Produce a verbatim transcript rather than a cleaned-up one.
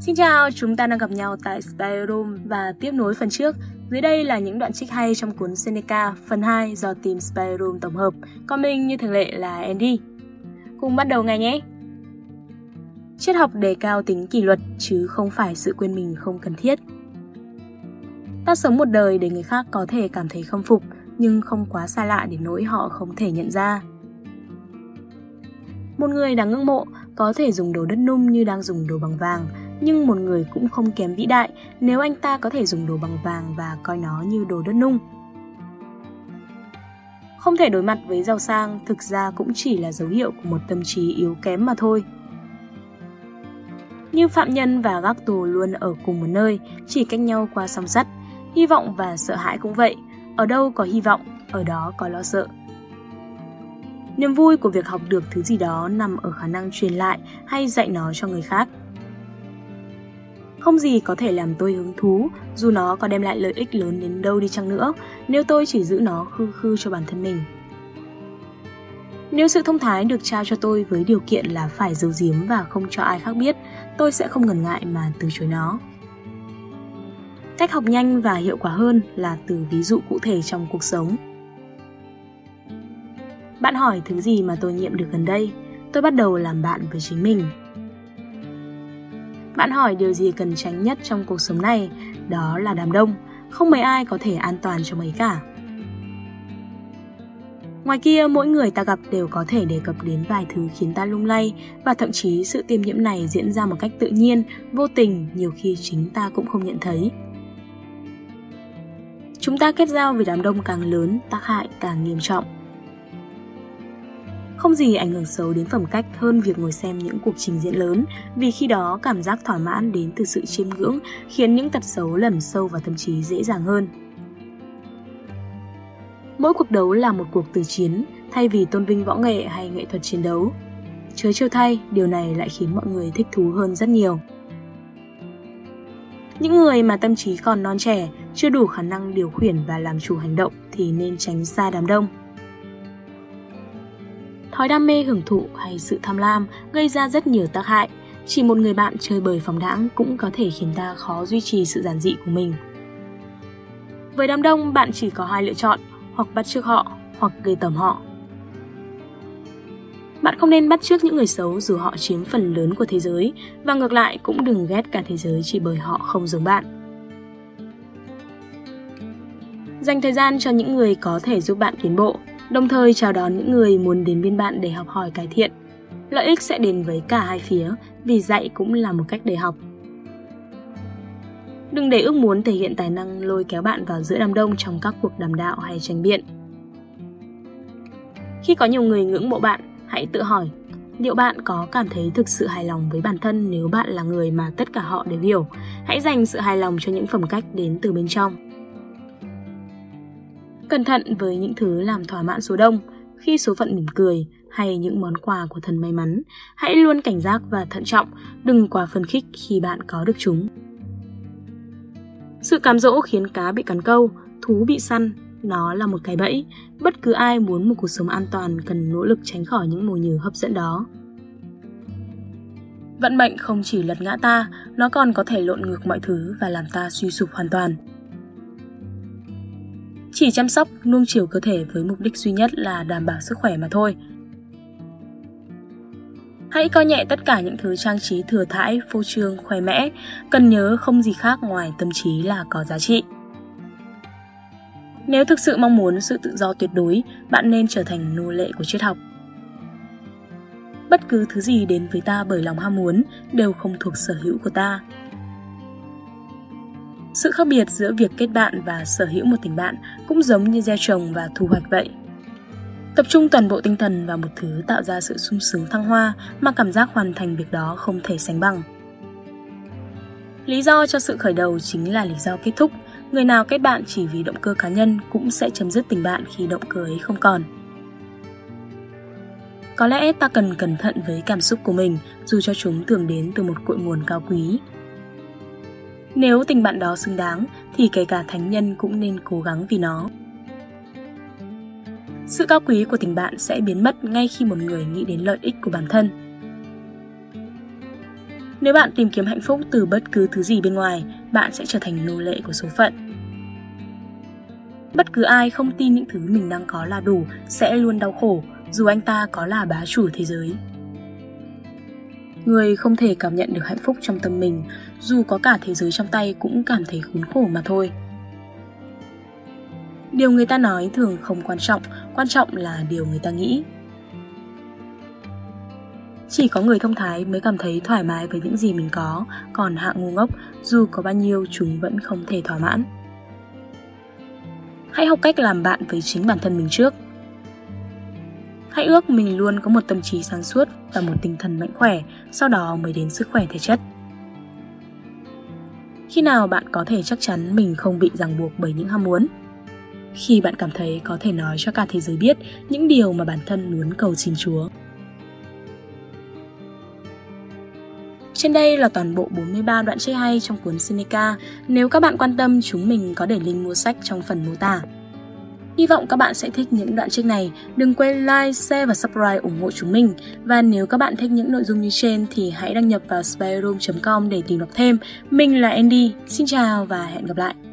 Xin chào, chúng ta đang gặp nhau tại Spiderum và tiếp nối phần trước. Dưới đây là những đoạn trích hay trong cuốn Seneca phần hai do team Spiderum tổng hợp. Còn mình như thường lệ là Andy. Cùng bắt đầu ngay nhé! Triết học đề cao tính kỷ luật chứ không phải sự quên mình không cần thiết. Ta sống một đời để người khác có thể cảm thấy khâm phục, nhưng không quá xa lạ đến nỗi họ không thể nhận ra. Một người đáng ngưỡng mộ có thể dùng đồ đất nung như đang dùng đồ bằng vàng, nhưng một người cũng không kém vĩ đại nếu anh ta có thể dùng đồ bằng vàng và coi nó như đồ đất nung. Không thể đối mặt với giàu sang thực ra cũng chỉ là dấu hiệu của một tâm trí yếu kém mà thôi. Như phạm nhân và gác tù luôn ở cùng một nơi, chỉ cách nhau qua song sắt. Hy vọng và sợ hãi cũng vậy, ở đâu có hy vọng, ở đó có lo sợ. Niềm vui của việc học được thứ gì đó nằm ở khả năng truyền lại hay dạy nó cho người khác. Không gì có thể làm tôi hứng thú, dù nó có đem lại lợi ích lớn đến đâu đi chăng nữa, nếu tôi chỉ giữ nó khư khư cho bản thân mình. Nếu sự thông thái được trao cho tôi với điều kiện là phải giấu giếm và không cho ai khác biết, tôi sẽ không ngần ngại mà từ chối nó. Cách học nhanh và hiệu quả hơn là từ ví dụ cụ thể trong cuộc sống. Bạn hỏi thứ gì mà tôi nghiệm được gần đây? Tôi bắt đầu làm bạn với chính mình. Bạn hỏi điều gì cần tránh nhất trong cuộc sống này? Đó là đám đông. Không mấy ai có thể an toàn cho mấy cả. Ngoài kia, mỗi người ta gặp đều có thể đề cập đến vài thứ khiến ta lung lay, và thậm chí sự tiêm nhiễm này diễn ra một cách tự nhiên, vô tình, nhiều khi chính ta cũng không nhận thấy. Chúng ta kết giao với đám đông càng lớn, tác hại càng nghiêm trọng. Không gì ảnh hưởng xấu đến phẩm cách hơn việc ngồi xem những cuộc trình diễn lớn, vì khi đó cảm giác thỏa mãn đến từ sự chiêm ngưỡng khiến những tật xấu lẩn sâu vào tâm trí dễ dàng hơn. Mỗi cuộc đấu là một cuộc từ chiến, thay vì tôn vinh võ nghệ hay nghệ thuật chiến đấu. Chớ trêu thay, điều này lại khiến mọi người thích thú hơn rất nhiều. Những người mà tâm trí còn non trẻ, chưa đủ khả năng điều khiển và làm chủ hành động thì nên tránh xa đám đông. Thói đam mê hưởng thụ hay sự tham lam gây ra rất nhiều tác hại. Chỉ một người bạn chơi bời phóng đãng cũng có thể khiến ta khó duy trì sự giản dị của mình. Với đám đông, bạn chỉ có hai lựa chọn, hoặc bắt chước họ, hoặc gây tởm họ. Bạn không nên bắt chước những người xấu dù họ chiếm phần lớn của thế giới, và ngược lại cũng đừng ghét cả thế giới chỉ bởi họ không giống bạn. Dành thời gian cho những người có thể giúp bạn tiến bộ, đồng thời chào đón những người muốn đến bên bạn để học hỏi cải thiện. Lợi ích sẽ đến với cả hai phía, vì dạy cũng là một cách để học. Đừng để ước muốn thể hiện tài năng lôi kéo bạn vào giữa đám đông trong các cuộc đàm đạo hay tranh biện. Khi có nhiều người ngưỡng mộ bạn, hãy tự hỏi, liệu bạn có cảm thấy thực sự hài lòng với bản thân nếu bạn là người mà tất cả họ đều hiểu? Hãy dành sự hài lòng cho những phẩm cách đến từ bên trong. Cẩn thận với những thứ làm thỏa mãn số đông, khi số phận mỉm cười hay những món quà của thần may mắn. Hãy luôn cảnh giác và thận trọng, đừng quá phấn khích khi bạn có được chúng. Sự cám dỗ khiến cá bị cắn câu, thú bị săn, nó là một cái bẫy. Bất cứ ai muốn một cuộc sống an toàn cần nỗ lực tránh khỏi những mồi nhử hấp dẫn đó. Vận mệnh không chỉ lật ngã ta, nó còn có thể lộn ngược mọi thứ và làm ta suy sụp hoàn toàn. Chỉ chăm sóc, nuông chiều cơ thể với mục đích duy nhất là đảm bảo sức khỏe mà thôi. Hãy coi nhẹ tất cả những thứ trang trí thừa thãi, phô trương, khoe mẽ. Cần nhớ không gì khác ngoài tâm trí là có giá trị. Nếu thực sự mong muốn sự tự do tuyệt đối, bạn nên trở thành nô lệ của triết học. Bất cứ thứ gì đến với ta bởi lòng ham muốn đều không thuộc sở hữu của ta. Sự khác biệt giữa việc kết bạn và sở hữu một tình bạn cũng giống như gieo trồng và thu hoạch vậy. Tập trung toàn bộ tinh thần vào một thứ tạo ra sự sung sướng thăng hoa mà cảm giác hoàn thành việc đó không thể sánh bằng. Lý do cho sự khởi đầu chính là lý do kết thúc. Người nào kết bạn chỉ vì động cơ cá nhân cũng sẽ chấm dứt tình bạn khi động cơ ấy không còn. Có lẽ ta cần cẩn thận với cảm xúc của mình dù cho chúng tưởng đến từ một cội nguồn cao quý. Nếu tình bạn đó xứng đáng thì kể cả thánh nhân cũng nên cố gắng vì nó. Sự cao quý của tình bạn sẽ biến mất ngay khi một người nghĩ đến lợi ích của bản thân. Nếu bạn tìm kiếm hạnh phúc từ bất cứ thứ gì bên ngoài, bạn sẽ trở thành nô lệ của số phận. Bất cứ ai không tin những thứ mình đang có là đủ sẽ luôn đau khổ, dù anh ta có là bá chủ thế giới. Người không thể cảm nhận được hạnh phúc trong tâm mình, dù có cả thế giới trong tay cũng cảm thấy khốn khổ mà thôi. Điều người ta nói thường không quan trọng, quan trọng là điều người ta nghĩ. Chỉ có người thông thái mới cảm thấy thoải mái với những gì mình có, còn hạng ngu ngốc, dù có bao nhiêu chúng vẫn không thể thỏa mãn. Hãy học cách làm bạn với chính bản thân mình trước. Hãy ước mình luôn có một tâm trí sáng suốt và một tinh thần mạnh khỏe, sau đó mới đến sức khỏe thể chất. Khi nào bạn có thể chắc chắn mình không bị ràng buộc bởi những ham muốn? Khi bạn cảm thấy có thể nói cho cả thế giới biết những điều mà bản thân muốn cầu xin Chúa. Trên đây là toàn bộ bốn mươi ba đoạn trích hay trong cuốn Seneca. Nếu các bạn quan tâm, chúng mình có để link mua sách trong phần mô tả. Hy vọng các bạn sẽ thích những đoạn trích này. Đừng quên like, share và subscribe ủng hộ chúng mình. Và nếu các bạn thích những nội dung như trên thì hãy đăng nhập vào spiderum chấm com để tìm đọc thêm. Mình là Andy, xin chào và hẹn gặp lại.